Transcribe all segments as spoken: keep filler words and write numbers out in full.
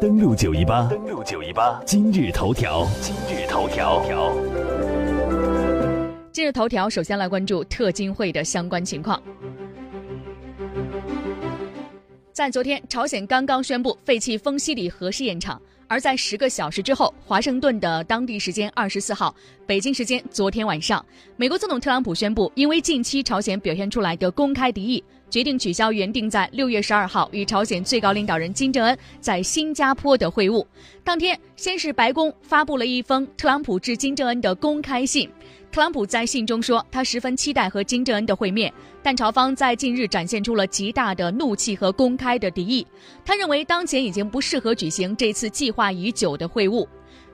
登录九一八，登录九一八，今日头条，今日头条。今日头条，首先来关注特金会的相关情况。在昨天，朝鲜刚刚宣布废弃丰西里核试验场。而在十个小时之后，华盛顿的当地时间二十四号，北京时间昨天晚上，美国总统特朗普宣布，因为近期朝鲜表现出来的公开敌意，决定取消原定在六月十二号与朝鲜最高领导人金正恩在新加坡的会晤。当天，先是白宫发布了一封特朗普致金正恩的公开信。特朗普在信中说，他十分期待和金正恩的会面，但朝方在近日展现出了极大的怒气和公开的敌意。他认为当前已经不适合举行这次计划已久的会晤。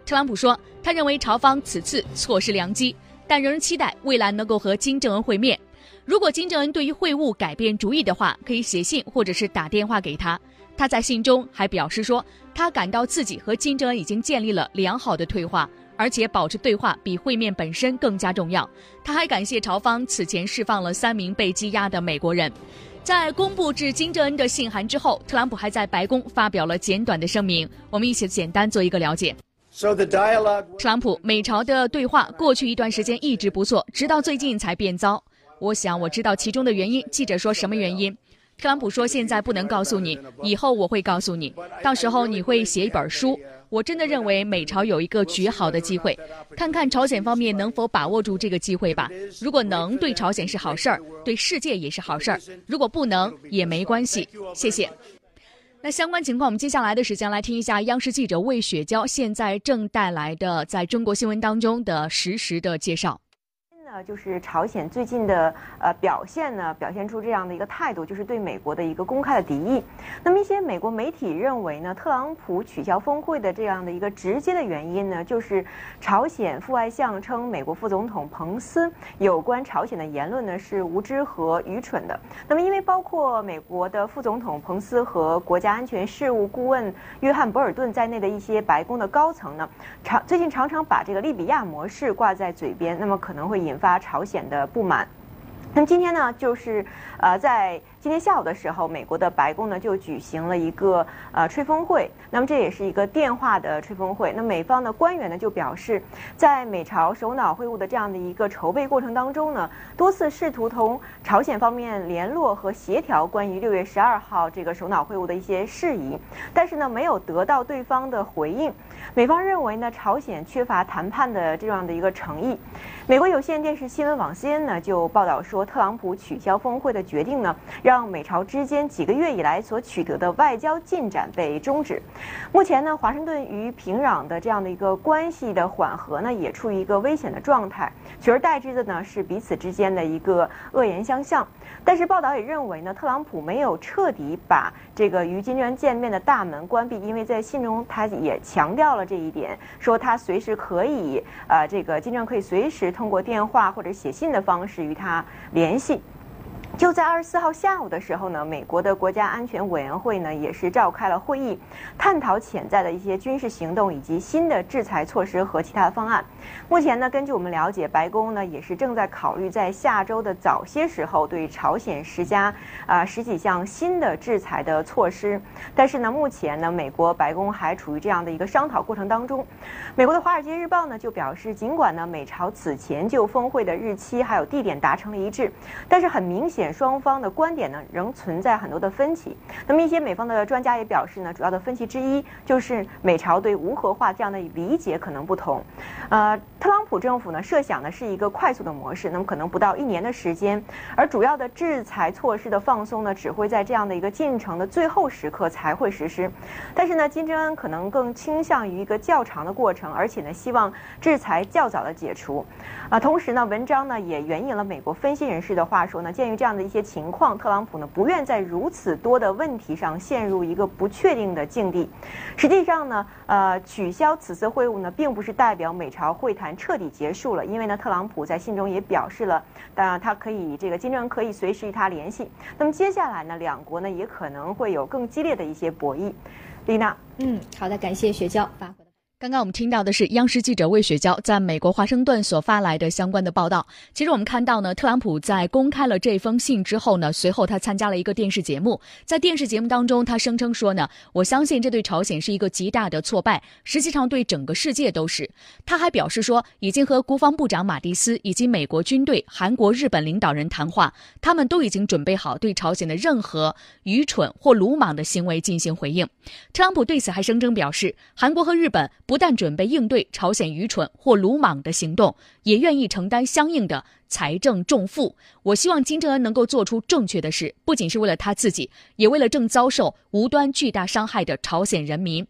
特朗普说，他认为朝方此次错失良机，但仍然期待未来能够和金正恩会面。如果金正恩对于会晤改变主意的话，可以写信或者是打电话给他。他在信中还表示说，他感到自己和金正恩已经建立了良好的对话。而且保持对话比会面本身更加重要。他还感谢朝方此前释放了三名被羁押的美国人。在公布致金正恩的信函之后，特朗普还在白宫发表了简短的声明，我们一起简单做一个了解。特朗普，美朝的对话过去一段时间一直不错，直到最近才变糟。我想我知道其中的原因。记者说什么原因？特朗普说，现在不能告诉你，以后我会告诉你，到时候你会写一本书。我真的认为美朝有一个绝好的机会，看看朝鲜方面能否把握住这个机会吧。如果能，对朝鲜是好事儿，对世界也是好事儿。如果不能，也没关系。谢谢。那相关情况，我们接下来的时间来听一下央视记者魏雪娇现在正带来的在中国新闻当中的实时的介绍。就是朝鲜最近的呃表现呢，表现出这样的一个态度，就是对美国的一个公开的敌意。那么一些美国媒体认为呢，特朗普取消峰会的这样的一个直接的原因呢，就是朝鲜副外相称美国副总统彭斯有关朝鲜的言论呢是无知和愚蠢的。那么因为包括美国的副总统彭斯和国家安全事务顾问约翰博尔顿在内的一些白宫的高层呢，常最近常常把这个利比亚模式挂在嘴边，那么可能会引发发朝鲜的不满。那么今天呢，就是呃，在今天下午的时候，美国的白宫呢就举行了一个呃吹风会。那么这也是一个电话的吹风会。那美方的官员呢就表示，在美朝首脑会晤的这样的一个筹备过程当中呢，多次试图同朝鲜方面联络和协调关于六月十二号这个首脑会晤的一些事宜，但是呢没有得到对方的回应。美方认为呢，朝鲜缺乏谈判的这样的一个诚意。美国有线电视新闻网 C N 呢就报道说，特朗普取消峰会的决定呢，让美朝之间几个月以来所取得的外交进展被终止。目前呢，华盛顿与平壤的这样的一个关系的缓和呢，也处于一个危险的状态，取而代之的呢是彼此之间的一个恶言相向。但是报道也认为呢，特朗普没有彻底把这个与金正恩见面的大门关闭，因为在信中他也强调了这一点，说他随时可以，呃，这个金正恩可以随时通过电话或者写信的方式与他联系。就在二十四号下午的时候呢，美国的国家安全委员会呢也是召开了会议，探讨潜在的一些军事行动以及新的制裁措施和其他的方案。目前呢，根据我们了解，白宫呢也是正在考虑在下周的早些时候对朝鲜施加啊、呃、十几项新的制裁的措施。但是呢，目前呢，美国白宫还处于这样的一个商讨过程当中。美国的《华尔街日报》呢就表示，尽管呢美朝此前就峰会的日期还有地点达成了一致，但是很明显，双方的观点呢仍存在很多的分歧。那么一些美方的专家也表示呢，主要的分歧之一就是美朝对无核化这样的理解可能不同。呃，特朗普政府呢设想的是一个快速的模式，那么可能不到一年的时间，而主要的制裁措施的放松呢只会在这样的一个进程的最后时刻才会实施。但是呢，金正恩可能更倾向于一个较长的过程，而且呢希望制裁较早的解除。啊、呃，同时呢，文章呢也援引了美国分析人士的话说呢，鉴于这样的一些情况，特朗普呢不愿在如此多的问题上陷入一个不确定的境地。实际上呢，呃，取消此次会晤呢，并不是代表美朝会谈彻底结束了，因为呢，特朗普在信中也表示了，当然他可以这个金正恩可以随时与他联系。那么接下来呢，两国呢也可能会有更激烈的一些博弈。丽娜，嗯，好的，感谢雪娇。刚刚我们听到的是央视记者魏雪娇在美国华盛顿所发来的相关的报道。其实我们看到呢，特朗普在公开了这封信之后呢，随后他参加了一个电视节目，在电视节目当中他声称说呢，我相信这对朝鲜是一个极大的挫败，实际上对整个世界都是。他还表示说，已经和国防部长马蒂斯以及美国军队、韩国、日本领导人谈话，他们都已经准备好对朝鲜的任何愚蠢或鲁莽的行为进行回应。特朗普对此还声称表示，韩国和日本不不但准备应对朝鲜愚蠢或鲁莽的行动，也愿意承担相应的财政重负。我希望金正恩能够做出正确的事，不仅是为了他自己，也为了正遭受无端巨大伤害的朝鲜人民。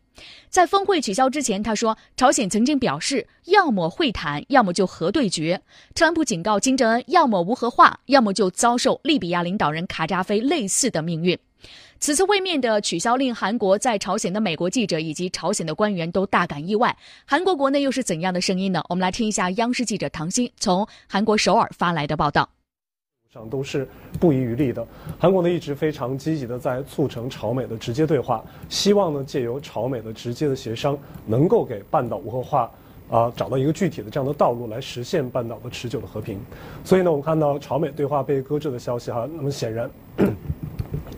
在峰会取消之前，他说朝鲜曾经表示要么会谈，要么就核对决。特朗普警告金正恩，要么无核化，要么就遭受利比亚领导人卡扎菲类似的命运。此次会面的取消令韩国在朝鲜的美国记者以及朝鲜的官员都大感意外。韩国国内又是怎样的声音呢？我们来听一下央视记者唐鑫从韩国首尔发来的报道。上都是不遗余力的。韩国呢一直非常积极的在促成朝美的直接对话，希望呢借由朝美的直接的协商，能够给半岛无核化啊、呃、找到一个具体的这样的道路来实现半岛的持久的和平。所以呢，我们看到朝美对话被搁置的消息哈，那么显然。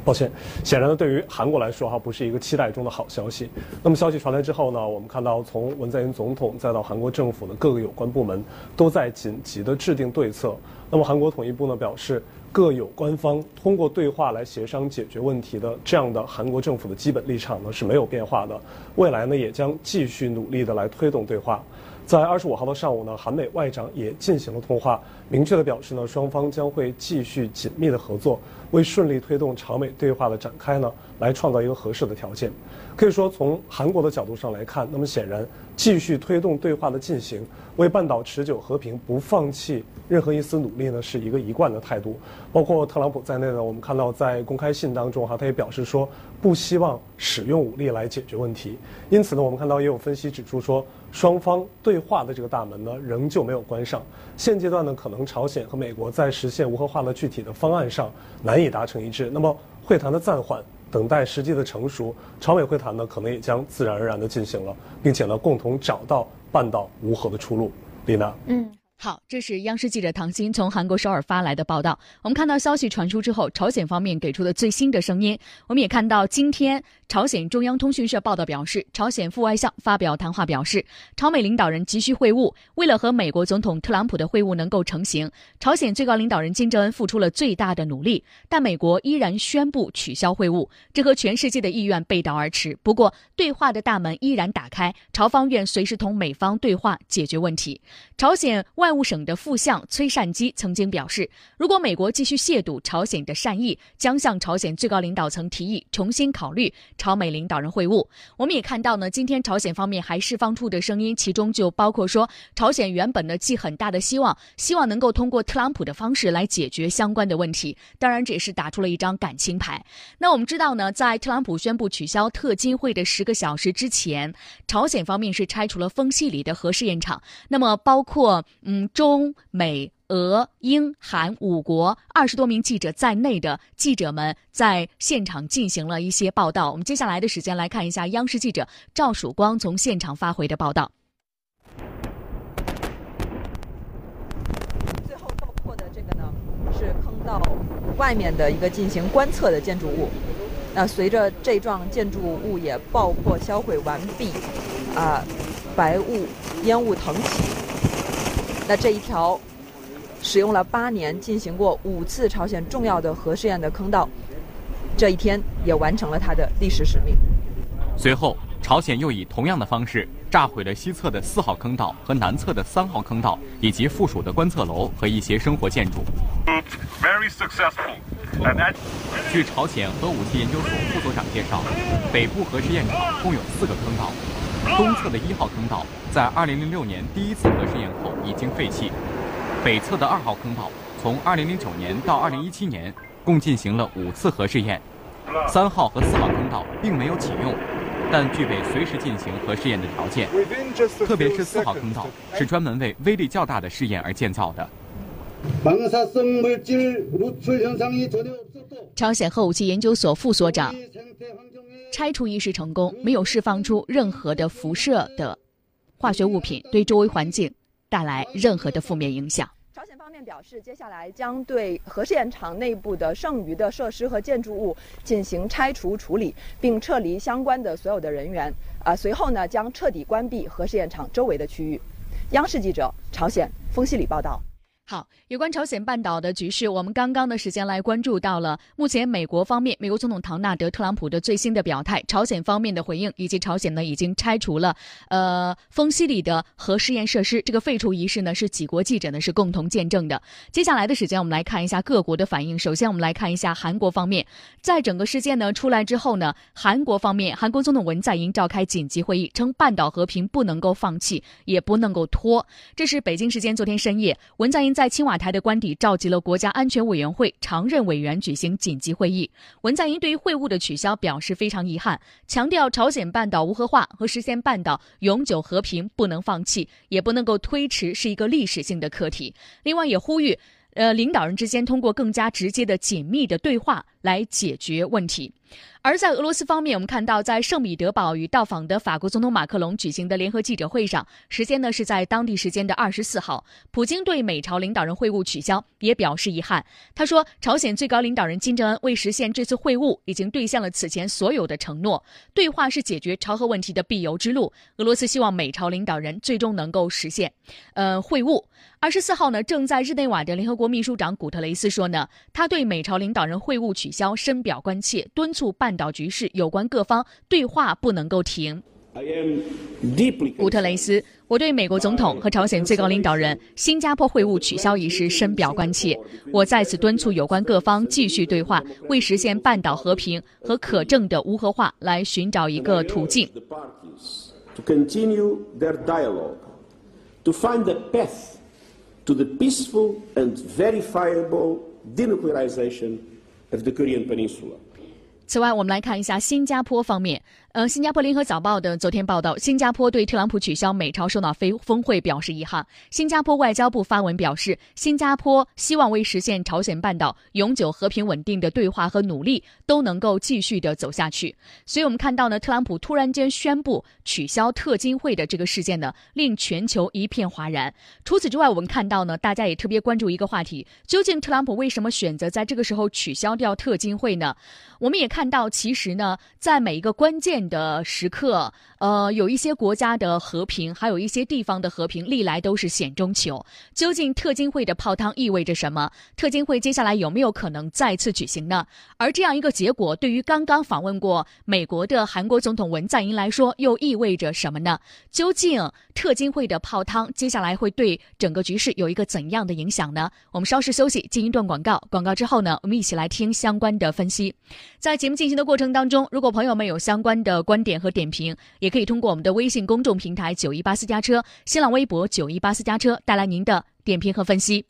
抱歉，显然呢，对于韩国来说哈，不是一个期待中的好消息。那么消息传来之后呢，我们看到从文在寅总统再到韩国政府的各个有关部门都在紧急的制定对策。那么韩国统一部呢表示，各有关方通过对话来协商解决问题的这样的韩国政府的基本立场呢是没有变化的，未来呢也将继续努力的来推动对话。在二十五号的上午呢，韩美外长也进行了通话，明确的表示呢，双方将会继续紧密的合作，为顺利推动朝美对话的展开呢，来创造一个合适的条件。可以说，从韩国的角度上来看，那么显然继续推动对话的进行，为半岛持久和平不放弃任何一丝努力呢，是一个一贯的态度。包括特朗普在内呢，我们看到在公开信当中哈，他也表示说，不希望使用武力来解决问题。因此呢，我们看到也有分析指出说，双方对话的这个大门呢，仍旧没有关上。现阶段呢，可能朝鲜和美国在实现无核化的具体的方案上难以达成一致。那么会谈的暂缓，等待时机的成熟，朝美会谈呢，可能也将自然而然的进行了，并且呢，共同找到半岛无核的出路。李娜，嗯。好，这是央视记者唐鑫从韩国首尔发来的报道。我们看到消息传出之后，朝鲜方面给出的最新的声音。我们也看到今天朝鲜中央通讯社报道表示，朝鲜副外相发表谈话表示，朝美领导人急需会晤，为了和美国总统特朗普的会晤能够成行，朝鲜最高领导人金正恩付出了最大的努力，但美国依然宣布取消会晤，这和全世界的意愿背道而驰。不过对话的大门依然打开，朝方愿随时同美方对话解决问题。朝鲜外外务省的副相崔善基曾经表示，如果美国继续亵渎朝鲜的善意，将向朝鲜最高领导层提议重新考虑朝美领导人会晤。我们也看到呢，今天朝鲜方面还释放出的声音，其中就包括说，朝鲜原本呢寄很大的希望，希望能够通过特朗普的方式来解决相关的问题。当然，这也是打出了一张感情牌。那我们知道呢，在特朗普宣布取消特金会的十个小时之前，朝鲜方面是拆除了丰西里的核试验场。那么包括嗯。中美俄英韩五国二十多名记者在内的记者们在现场进行了一些报道。我们接下来的时间来看一下央视记者赵曙光从现场发回的报道。最后爆破的这个呢，是坑道外面的一个进行观测的建筑物。那随着这幢建筑物也爆破销毁完毕，啊、呃，白雾烟雾腾起。那这一条使用了八年、进行过五次朝鲜重要的核试验的坑道，这一天也完成了它的历史使命。随后，朝鲜又以同样的方式炸毁了西侧的四号坑道和南侧的三号坑道，以及附属的观测楼和一些生活建筑。Very successful. That... 据朝鲜核武器研究所副所长介绍，北部核试验场共有四个坑道。东侧的一号坑道在二零零六年第一次核试验后已经废弃，北侧的二号坑道从二零零九年到二零一七年共进行了五次核试验，三号和四号坑道并没有启用，但具备随时进行核试验的条件，特别是四号坑道是专门为威力较大的试验而建造的。朝鲜核武器研究所副所长。拆除仪式成功，没有释放出任何的辐射的化学物品对周围环境带来任何的负面影响。 朝鲜方面表示，接下来将对核试验场内部的剩余的设施和建筑物进行拆除处理，并撤离相关的所有的人员。啊，随后呢，将彻底关闭核试验场周围的区域。央视记者朝鲜风西里报道。好，有关朝鲜半岛的局势，我们刚刚的时间来关注到了目前美国方面，美国总统唐纳德·特朗普的最新的表态，朝鲜方面的回应，以及朝鲜呢已经拆除了呃丰西里的核试验设施。这个废除仪式呢是几国记者呢是共同见证的。接下来的时间，我们来看一下各国的反应。首先，我们来看一下韩国方面，在整个事件呢出来之后呢，韩国方面，韩国总统文在寅召开紧急会议，称半岛和平不能够放弃，也不能够拖。这是北京时间昨天深夜，文在寅在青瓦台的官邸召集了国家安全委员会常任委员举行紧急会议。文在寅对于会晤的取消表示非常遗憾，强调朝鲜半岛无核化和实现半岛永久和平不能放弃，也不能够推迟，是一个历史性的课题。另外也呼吁，呃，领导人之间通过更加直接的紧密的对话来解决问题。而在俄罗斯方面，我们看到在圣彼得堡与到访的法国总统马克龙举行的联合记者会上，时间呢是在当地时间的二十四号，普京对美朝领导人会晤取消也表示遗憾。他说，朝鲜最高领导人金正恩为实现这次会晤已经兑现了此前所有的承诺，对话是解决朝核问题的必由之路。俄罗斯希望美朝领导人最终能够实现呃会晤。二十四号呢，正在日内瓦的联合国秘书长古特雷斯说呢，他对美朝领导人会晤取消深表关切，敦促半岛局势有关各方对话不能够停。古特雷斯，我对美国总统和朝鲜最高领导人新加坡会晤取消一事深表关切，我再次敦促有关各方继续对话，为实现半岛和平和可证的无核化来寻找一个途径。此外，我们来看一下新加坡方面。呃，新加坡联合早报的昨天报道，新加坡对特朗普取消美朝首脑峰会表示遗憾。新加坡外交部发文表示，新加坡希望为实现朝鲜半岛永久和平稳定的对话和努力都能够继续的走下去。所以我们看到呢，特朗普突然间宣布取消特金会的这个事件呢，令全球一片哗然。除此之外，我们看到呢，大家也特别关注一个话题，究竟特朗普为什么选择在这个时候取消掉特金会呢？我们也看看到，其实呢，在每一个关键的时刻，呃，有一些国家的和平，还有一些地方的和平，历来都是险中求。究竟特金会的泡汤意味着什么？特金会接下来有没有可能再次举行呢？而这样一个结果，对于刚刚访问过美国的韩国总统文在寅来说，又意味着什么呢？究竟特金会的泡汤接下来会对整个局势有一个怎样的影响呢？我们稍事休息，进一段广告。广告之后呢，我们一起来听相关的分析。在节目进行的过程当中，如果朋友们有相关的观点和点评，也可以通过我们的微信公众平台九一八私家车、新浪微博九一八私家车带来您的点评和分析。